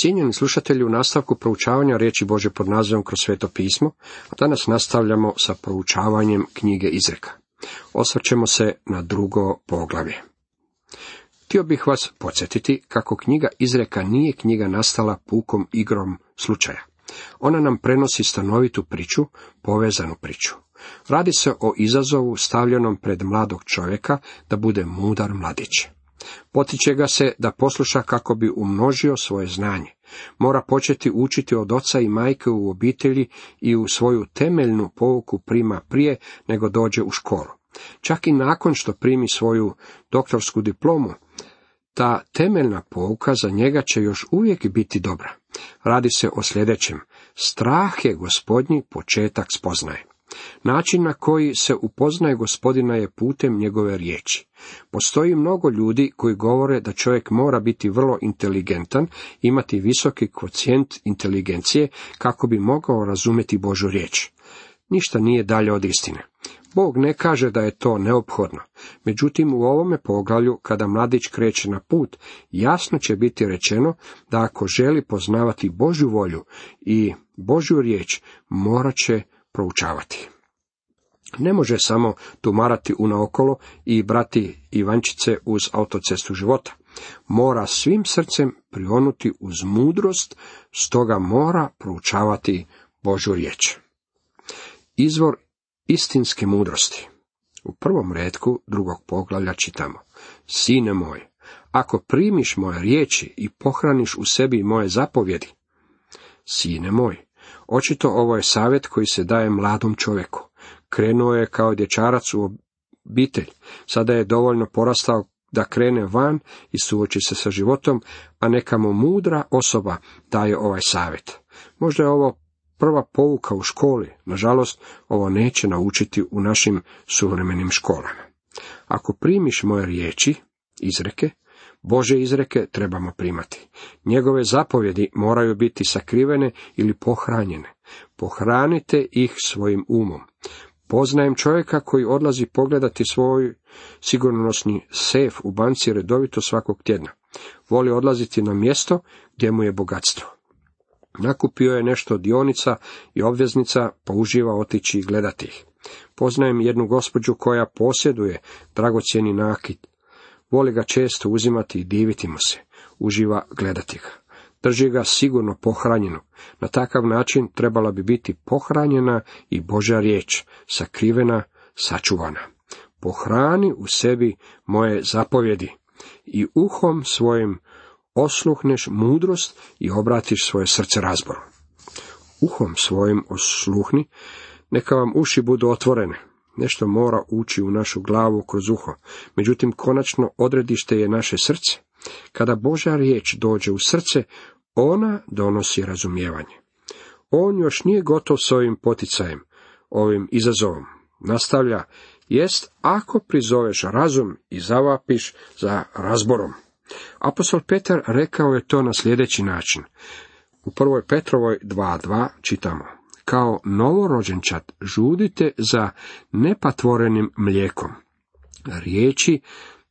Cijenjeni slušatelji, u nastavku proučavanja riječi Božje pod nazivom Kroz sveto pismo, danas nastavljamo sa proučavanjem knjige Izreka. Osvrćemo se na drugo poglavlje. Htio bih vas podsjetiti kako knjiga Izreka nije knjiga nastala pukom igrom slučaja. Ona nam prenosi stanovitu priču, povezanu priču. Radi se o izazovu stavljenom pred mladog čovjeka da bude mudar mladić. Potiče ga se da posluša kako bi umnožio svoje znanje. Mora početi učiti od oca i majke u obitelji i u svoju temeljnu pouku prima prije nego dođe u školu. Čak i nakon što primi svoju doktorsku diplomu, ta temeljna pouka za njega će još uvijek biti dobra. Radi se o sljedećem. Strah je Gospodnji početak spoznaje. Način na koji se upoznaje Gospodina je putem njegove riječi. Postoji mnogo ljudi koji govore da čovjek mora biti vrlo inteligentan, imati visoki kvocijent inteligencije kako bi mogao razumjeti Božju riječ. Ništa nije dalje od istine. Bog ne kaže da je to neophodno. Međutim, u ovome poglavlju, kada mladić kreće na put, jasno će biti rečeno da ako želi poznavati Božju volju i Božju riječ, morat će proučavati. Ne može samo tumarati unaokolo i brati Ivančice uz autocestu života. Mora svim srcem prionuti uz mudrost, stoga mora proučavati Božju riječ. Izvor istinske mudrosti. U prvom retku drugog poglavlja čitamo: Sine moj, ako primiš moje riječi i pohraniš u sebi moje zapovjedi. Sine moj, očito ovo je savjet koji se daje mladom čovjeku. Krenuo je kao dječarac u obitelj, sada je dovoljno porastao da krene van i suoči se sa životom, a neka mu mudra osoba daje ovaj savjet. Možda je ovo prva pouka u školi, nažalost, ovo neće naučiti u našim suvremenim školama. Ako primiš moje riječi, izreke, Božje izreke trebamo primati. Njegove zapovjedi moraju biti sakrivene ili pohranjene. Pohranite ih svojim umom. Poznajem čovjeka koji odlazi pogledati svoj sigurnosni sef u banci redovito svakog tjedna. Voli odlaziti na mjesto gdje mu je bogatstvo. Nakupio je nešto dionica i obveznica, pa uživa otići i gledati ih. Poznajem jednu gospođu koja posjeduje dragocjeni nakit. Voli ga često uzimati i diviti mu se. Uživa gledati ga. Drži ga sigurno pohranjeno. Na takav način trebala bi biti pohranjena i Božja riječ, sakrivena, sačuvana. Pohrani u sebi moje zapovjedi i uhom svojim osluhneš mudrost i obratiš svoje srce razboru. Uhom svojim osluhni, neka vam uši budu otvorene. Nešto mora ući u našu glavu kroz uho, međutim konačno odredište je naše srce. Kada Božja riječ dođe u srce, ona donosi razumijevanje. On još nije gotov s ovim poticajem, ovim izazovom. Nastavlja: jest ako prizoveš razum i zavapiš za razborom. Apostol Petar rekao je to na sljedeći način. U 1. Petrovoj 2.2 čitamo: kao novorođenčad žudite za nepatvorenim mlijekom, riječi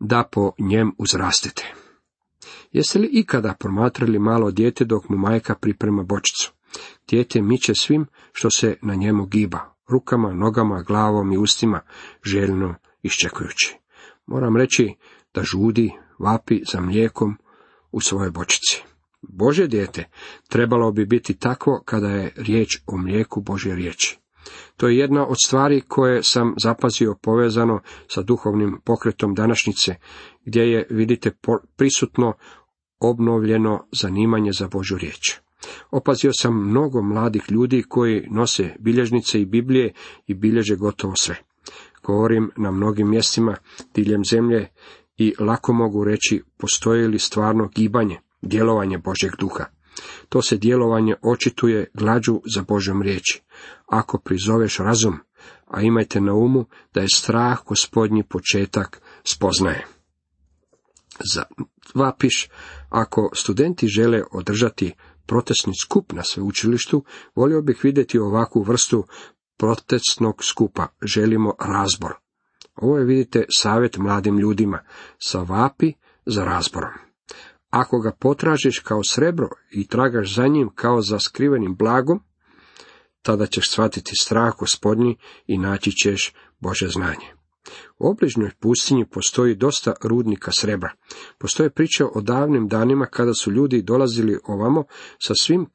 da po njem uzrastete. Jeste li ikada promatrali malo dijete dok mu majka priprema bočicu? Dijete miče svim što se na njemu giba, rukama, nogama, glavom i ustima, željno iščekujući. Moram reći da žudi, vapi za mlijekom u svojoj bočici. Božje dijete trebalo bi biti takvo kada je riječ o mlijeku Božje riječi. To je jedna od stvari koje sam zapazio povezano sa duhovnim pokretom današnjice, gdje je, vidite, prisutno obnovljeno zanimanje za Božju riječ. Opazio sam mnogo mladih ljudi koji nose bilježnice i Biblije i bilježe gotovo sve. Govorim na mnogim mjestima diljem zemlje i lako mogu reći postoji li stvarno gibanje, djelovanje Božjeg duha. To se djelovanje očituje glađu za Božjom riječi. Ako prizoveš razum, a imajte na umu da je strah Gospodnji početak spoznaje. Zavapiš, ako studenti žele održati protestni skup na sveučilištu, volio bih vidjeti ovakvu vrstu protestnog skupa. Želimo razbor. Ovo je, vidite, savjet mladim ljudima. Zavapi za razborom. Ako ga potražiš kao srebro i tragaš za njim kao za skrivenim blagom, tada ćeš shvatiti strah Gospodnji i naći ćeš Božje znanje. U obližnjoj pustinji postoji dosta rudnika srebra. Postoje priče o davnim danima kada su ljudi dolazili ovamo sa svim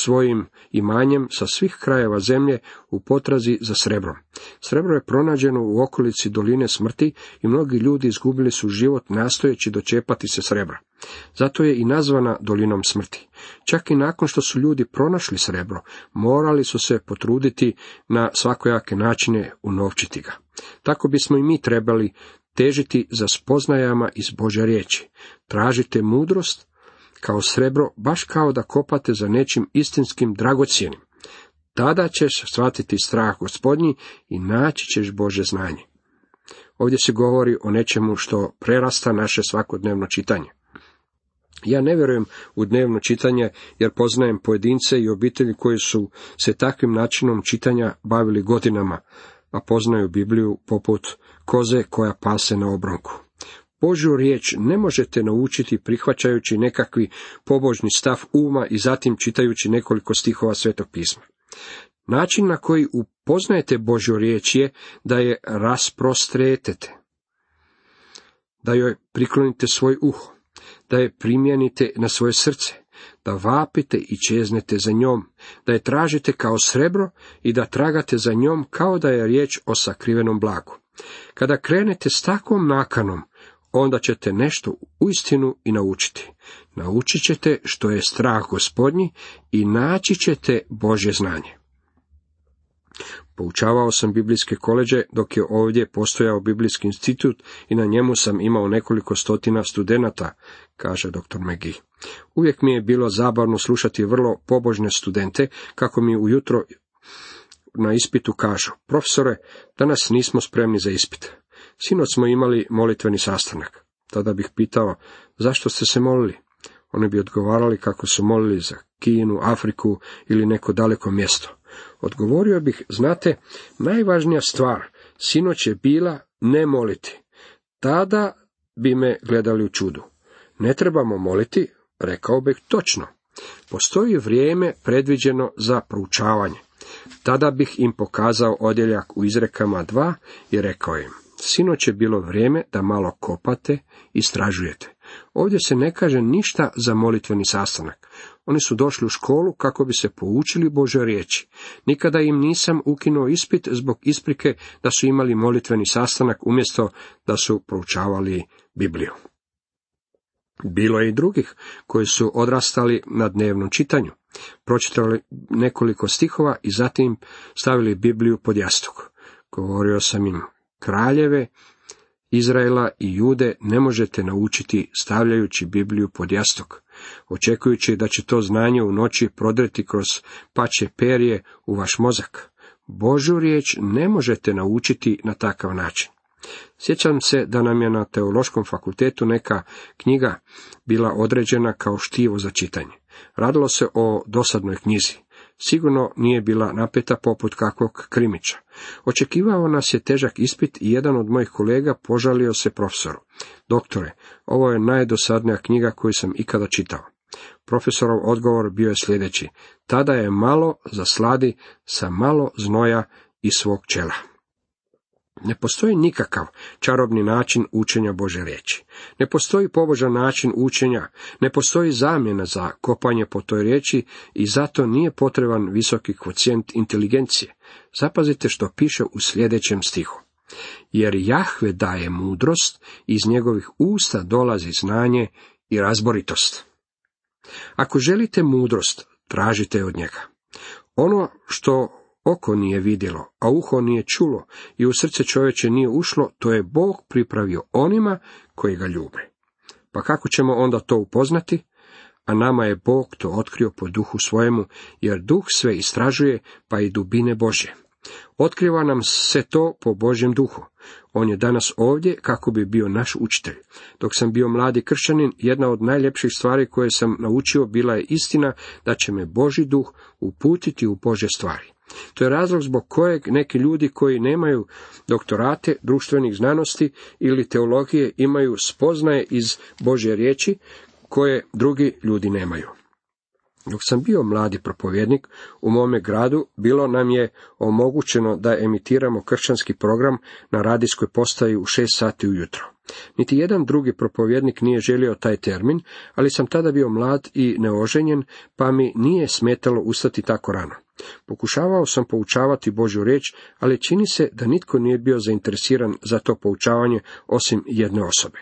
svojim imanjem sa svih krajeva zemlje u potrazi za srebrom. Srebro je pronađeno u okolici doline smrti i mnogi ljudi izgubili su život nastojeći dočepati se srebra. Zato je i nazvana dolinom smrti. Čak i nakon što su ljudi pronašli srebro, morali su se potruditi na svakojake načine unovčiti ga. Tako bismo i mi trebali težiti za spoznajama iz Božje riječi. Tražite mudrost kao srebro, baš kao da kopate za nečim istinskim dragocjenim. Tada ćeš shvatiti strah Gospodnji i naći ćeš Božje znanje. Ovdje se govori o nečemu što prerasta naše svakodnevno čitanje. Ja ne vjerujem u dnevno čitanje, jer poznajem pojedince i obitelji koji su se takvim načinom čitanja bavili godinama, a poznaju Bibliju poput koze koja pase na obronku. Božju riječ ne možete naučiti prihvaćajući nekakvi pobožni stav uma i zatim čitajući nekoliko stihova Svetog pisma. Način na koji upoznajete Božju riječ je da je rasprostretete, da joj priklonite svoj uho, da je primijenite na svoje srce, da vapite i čeznete za njom, da je tražite kao srebro i da tragate za njom kao da je riječ o sakrivenom blagu. Kada krenete s takvom nakanom, onda ćete nešto uistinu i naučiti. Naučit ćete što je strah Gospodnji i naći ćete Božje znanje. Poučavao sam biblijske koleđe dok je ovdje postojao biblijski institut i na njemu sam imao nekoliko stotina studenata, kaže dr. McGee. Uvijek mi je bilo zabavno slušati vrlo pobožne studente kako mi ujutro na ispitu kažu: profesore, danas nismo spremni za ispit. Sinoć smo imali molitveni sastanak. Tada bih pitao, zašto ste se molili? Oni bi odgovarali kako su molili za Kinu, Afriku ili neko daleko mjesto. Odgovorio bih, znate, najvažnija stvar sinoć je bila ne moliti. Tada bi me gledali u čudu. Ne trebamo moliti, rekao bih točno. Postoji vrijeme predviđeno za proučavanje. Tada bih im pokazao odjeljak u Izrekama 2 i rekao im: sinoć je bilo vrijeme da malo kopate, istražujete. Ovdje se ne kaže ništa za molitveni sastanak. Oni su došli u školu kako bi se poučili Božoj riječi. Nikada im nisam ukinuo ispit zbog isprike da su imali molitveni sastanak umjesto da su proučavali Bibliju. Bilo je i drugih koji su odrastali na dnevnom čitanju, pročitali nekoliko stihova i zatim stavili Bibliju pod jastuk. Govorio sam im: kraljeve Izraela i Jude ne možete naučiti stavljajući Bibliju pod jastuk, očekujući da će to znanje u noći prodreti kroz pačje perje u vaš mozak. Božju riječ ne možete naučiti na takav način. Sjećam se da nam je na teološkom fakultetu neka knjiga bila određena kao štivo za čitanje. Radilo se o dosadnoj knjizi. Sigurno nije bila napeta poput kakvog krimića. Očekivao nas je težak ispit i jedan od mojih kolega požalio se profesoru: doktore, ovo je najdosadnija knjiga koju sam ikada čitao. Profesorov odgovor bio je sljedeći: tada je malo zasladi sa malo znoja iz svog čela. Ne postoji nikakav čarobni način učenja Božje riječi. Ne postoji pobožan način učenja, ne postoji zamjena za kopanje po toj riječi i zato nije potreban visoki kvocijent inteligencije. Zapazite što piše u sljedećem stihu: jer Jahve daje mudrost, iz njegovih usta dolazi znanje i razboritost. Ako želite mudrost, tražite je od njega. Ono što oko nije vidjelo, a uho nije čulo i u srce čovječe nije ušlo, to je Bog pripravio onima koji ga ljube. Pa kako ćemo onda to upoznati? A nama je Bog to otkrio po duhu svojemu, jer duh sve istražuje, pa i dubine Božje. Otkriva nam se to po Božjem duhu. On je danas ovdje kako bi bio naš učitelj. Dok sam bio mladi kršćanin, jedna od najljepših stvari koje sam naučio bila je istina da će me Božji duh uputiti u Božje stvari. To je razlog zbog kojeg neki ljudi koji nemaju doktorate društvenih znanosti ili teologije imaju spoznaje iz Božje riječi koje drugi ljudi nemaju. Dok sam bio mladi propovjednik u mome gradu, bilo nam je omogućeno da emitiramo kršćanski program na radijskoj postaji u 6 sati ujutro. Niti jedan drugi propovjednik nije želio taj termin, ali sam tada bio mlad i neoženjen, pa mi nije smetalo ustati tako rano. Pokušavao sam poučavati Božju riječ, ali čini se da nitko nije bio zainteresiran za to poučavanje osim jedne osobe.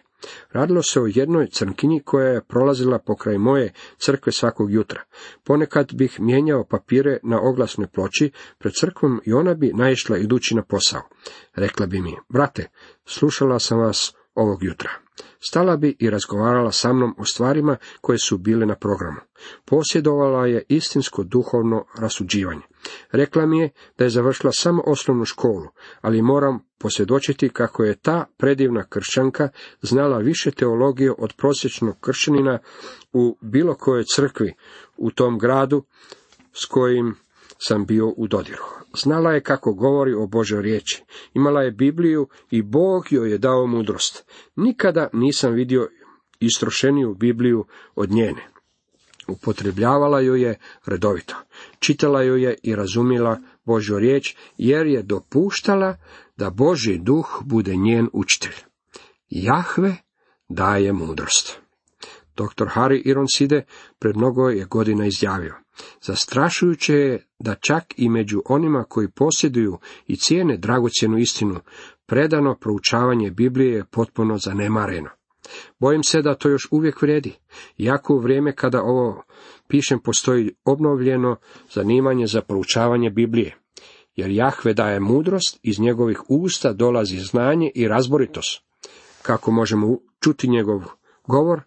Radilo se o jednoj crnkinji koja je prolazila pokraj moje crkve svakog jutra. Ponekad bih mijenjao papire na oglasnoj ploči pred crkvom i ona bi naišla idući na posao. Rekla bi mi, brate, slušala sam vas ovog jutra. Stala bi i razgovarala sa mnom o stvarima koje su bile na programu. Posjedovala je istinsko duhovno rasuđivanje. Rekla mi je da je završila samo osnovnu školu, ali moram posvjedočiti kako je ta predivna kršćanka znala više teologije od prosječnog kršćanina u bilo kojoj crkvi u tom gradu s kojim sam bio u dodiru. Znala je kako govori o Božoj riječi. Imala je Bibliju i Bog joj je dao mudrost. Nikada nisam vidio istrošeniju Bibliju od njene. Upotrebljavala ju je redovito. Čitala ju je i razumjela Božju riječ, jer je dopuštala da Božji duh bude njen učitelj. Jahve daje mudrost. Dr. Harry Ironside pred mnogo je godina izjavio. Zastrašujuće je da čak i među onima koji posjeduju i cijene dragocjenu istinu, predano proučavanje Biblije je potpuno zanemareno. Bojim se da to još uvijek vrijedi, iako u vrijeme kada ovo pišem postoji obnovljeno zanimanje za proučavanje Biblije, jer Jahve daje mudrost, iz njegovih usta dolazi znanje i razboritost. Kako možemo čuti njegov govor?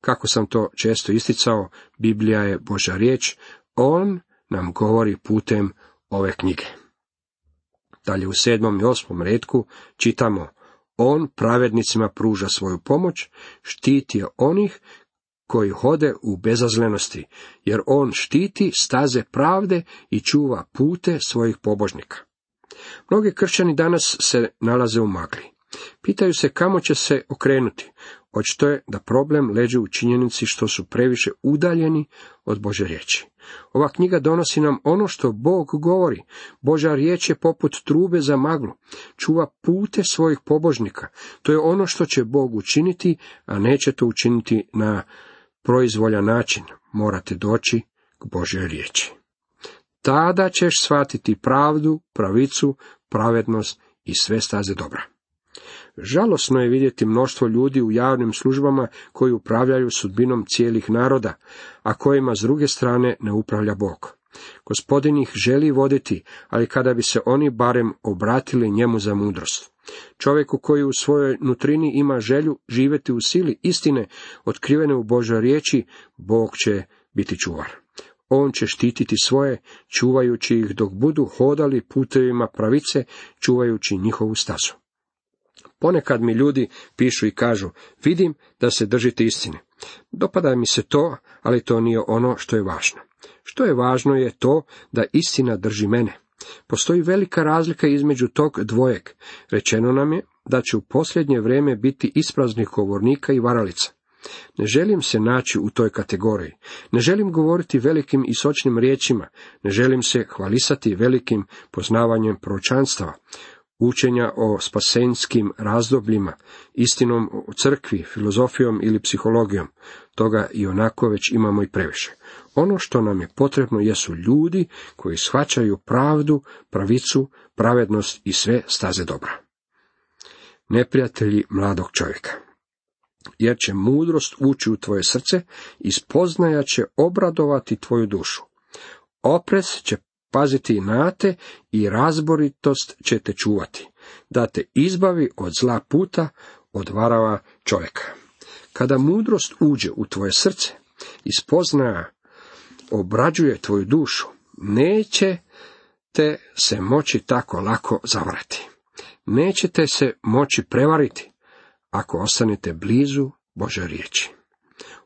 Kako sam to često isticao, Biblija je Božja riječ, on nam govori putem ove knjige. Dalje u 7. i 8. retku čitamo, on pravednicima pruža svoju pomoć, štiti je onih koji hode u bezazlenosti, jer on štiti staze pravde i čuva pute svojih pobožnika. Mnogi kršćani danas se nalaze u magli. Pitaju se kamo će se okrenuti. Očito je da problem leži u činjenici što su previše udaljeni od Božje riječi. Ova knjiga donosi nam ono što Bog govori. Božja riječ je poput trube za maglu. Čuva pute svojih pobožnika. To je ono što će Bog učiniti, a neće to učiniti na proizvoljan način. Morate doći k Božjoj riječi. Tada ćeš shvatiti pravdu, pravicu, pravednost i sve staze dobra. Žalosno je vidjeti mnoštvo ljudi u javnim službama koji upravljaju sudbinom cijelih naroda, a kojima s druge strane ne upravlja Bog. Gospodin ih želi voditi, ali kada bi se oni barem obratili njemu za mudrost. Čovjeku koji u svojoj nutrini ima želju živjeti u sili istine, otkrivene u Božoj riječi, Bog će biti čuvar. On će štititi svoje, čuvajući ih dok budu hodali putevima pravice, čuvajući njihovu stazu. Ponekad mi ljudi pišu i kažu, vidim da se držite istine. Dopada mi se to, ali to nije ono što je važno. Što je važno je to da istina drži mene. Postoji velika razlika između tog dvojeg. Rečeno nam je da će u posljednje vrijeme biti ispraznih govornika i varalica. Ne želim se naći u toj kategoriji. Ne želim govoriti velikim i sočnim riječima. Ne želim se hvalisati velikim poznavanjem proročanstava, učenja o spasenskim razdobljima, istinom u crkvi, filozofijom ili psihologijom. Toga i onako već imamo i previše. Ono što nam je potrebno jesu ljudi koji shvaćaju pravdu, pravicu, pravednost i sve staze dobra. Neprijatelji mladog čovjeka. Jer će mudrost ući u tvoje srce i spoznaja će obradovati tvoju dušu. Oprez će paziti na te i razboritost će te čuvati, da te izbavi od zla puta, od varava čovjeka. Kada mudrost uđe u tvoje srce i spoznaja obrađuje tvoju dušu, neće te se moći tako lako zavarati. Nećete se moći prevariti ako ostanete blizu Božoj riječi.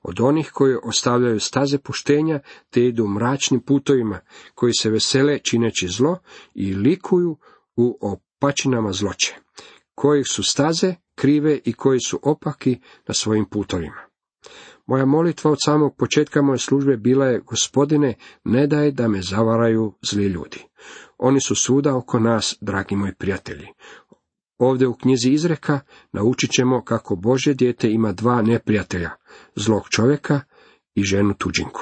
od onih koji ostavljaju staze poštenja te idu mračnim putovima, koji se vesele čineći zlo i likuju u opačinama zloće, kojih su staze krive i koji su opaki na svojim putovima. Moja molitva od samog početka moje službe bila je: Gospodine, ne daj da me zavaraju zli ljudi. Oni su svuda oko nas, dragi moji prijatelji. Ovdje u knjizi Izreka naučit ćemo kako Božje dijete ima dva neprijatelja, zlog čovjeka i ženu tuđinku.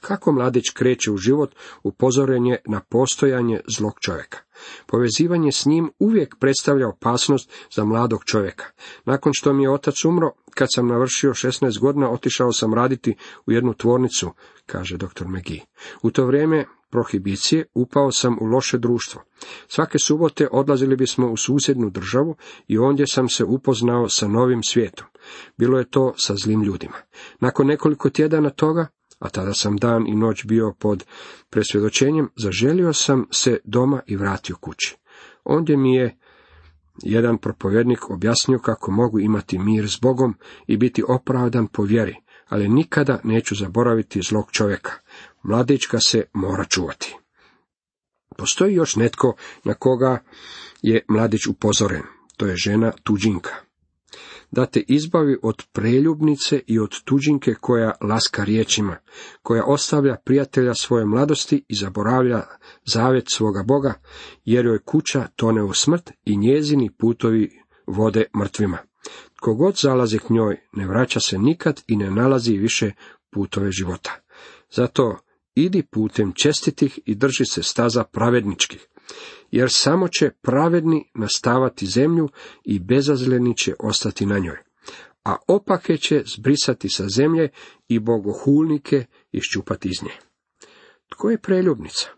Kako mladić kreće u život, upozoren je na postojanje zlog čovjeka. Povezivanje s njim uvijek predstavlja opasnost za mladog čovjeka. Nakon što mi je otac umro, kad sam navršio 16 godina, otišao sam raditi u jednu tvornicu, kaže dr. McGee. U to vrijeme prohibicije upao sam u loše društvo. Svake subote odlazili bismo u susjednu državu i ondje sam se upoznao sa novim svijetom. Bilo je to sa zlim ljudima. Nakon nekoliko tjedana toga, a tada sam dan i noć bio pod presvjedočenjem, zaželio sam se doma i vratio kući. Ondje mi je jedan propovjednik objasnio kako mogu imati mir s Bogom i biti opravdan po vjeri, ali nikada neću zaboraviti zlog čovjeka. Mladićka se mora čuvati. Postoji još netko na koga je mladić upozoren. To je žena tuđinka. Da te izbavi od preljubnice i od tuđinke koja laska riječima, koja ostavlja prijatelja svoje mladosti i zaboravlja zavet svoga Boga, jer joj kuća tone u smrt i njezini putovi vode mrtvima. Tko god zalazi k njoj, ne vraća se nikad i ne nalazi više putove života. Zato idi putem čestitih i drži se staza pravedničkih, jer samo će pravedni nastavati zemlju i bezazleni će ostati na njoj, a opake će zbrisati sa zemlje i bogohulnike iščupati iz nje. Tko je preljubnica?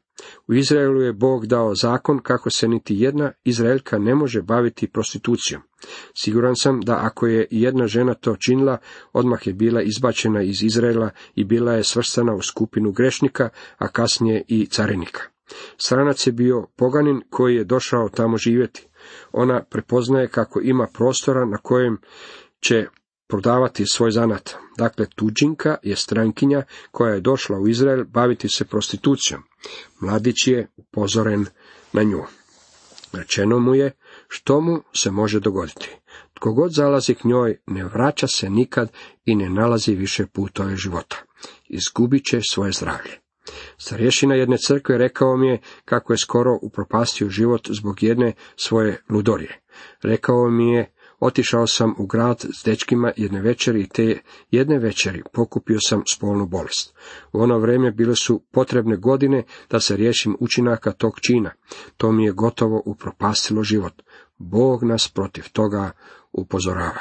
U Izraelu je Bog dao zakon kako se niti jedna Izraelka ne može baviti prostitucijom. Siguran sam da ako je jedna žena to činila, odmah je bila izbačena iz Izraela i bila je svrstana u skupinu grešnika, a kasnije i carinika. Stranac je bio poganin koji je došao tamo živjeti. Ona prepoznaje kako ima prostora na kojem će prodavati svoj zanat. Dakle, tuđinka je strankinja koja je došla u Izrael baviti se prostitucijom. Mladić je upozoren na nju. Rečeno mu je što mu se može dogoditi. Tko god zalazi k njoj, ne vraća se nikad i ne nalazi više putove života. Izgubit će svoje zdravlje. Starješina jedne crkve rekao mi je kako je skoro upropastio život zbog jedne svoje ludorije. Rekao mi je: otišao sam u grad s dečkima jedne večeri i te jedne večeri pokupio sam spolnu bolest. U ono vrijeme bile su potrebne godine da se riješim učinaka tog čina. To mi je gotovo upropastilo život. Bog nas protiv toga upozorava.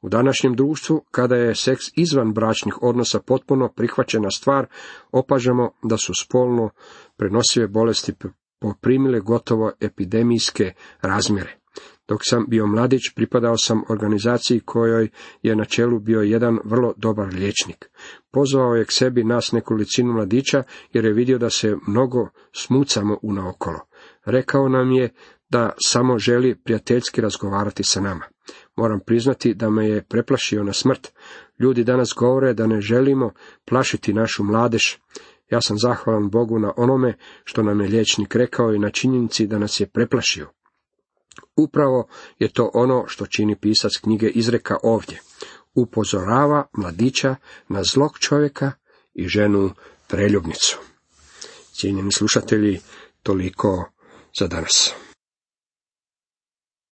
U današnjem društvu, kada je seks izvan bračnih odnosa potpuno prihvaćena stvar, opažamo da su spolno prenosive bolesti poprimile gotovo epidemijske razmjere. Dok sam bio mladić, pripadao sam organizaciji kojoj je na čelu bio jedan vrlo dobar liječnik. Pozvao je k sebi nas nekolicinu mladića, jer je vidio da se mnogo smucamo unaokolo. Rekao nam je da samo želi prijateljski razgovarati sa nama. Moram priznati da me je preplašio na smrt. Ljudi danas govore da ne želimo plašiti našu mladež. Ja sam zahvalan Bogu na onome što nam je liječnik rekao i na činjenici da nas je preplašio. Upravo je to ono što čini pisac knjige Izreka ovdje. Upozorava mladića na zlog čovjeka i ženu preljubnicu. Cijenjeni slušatelji, toliko za danas.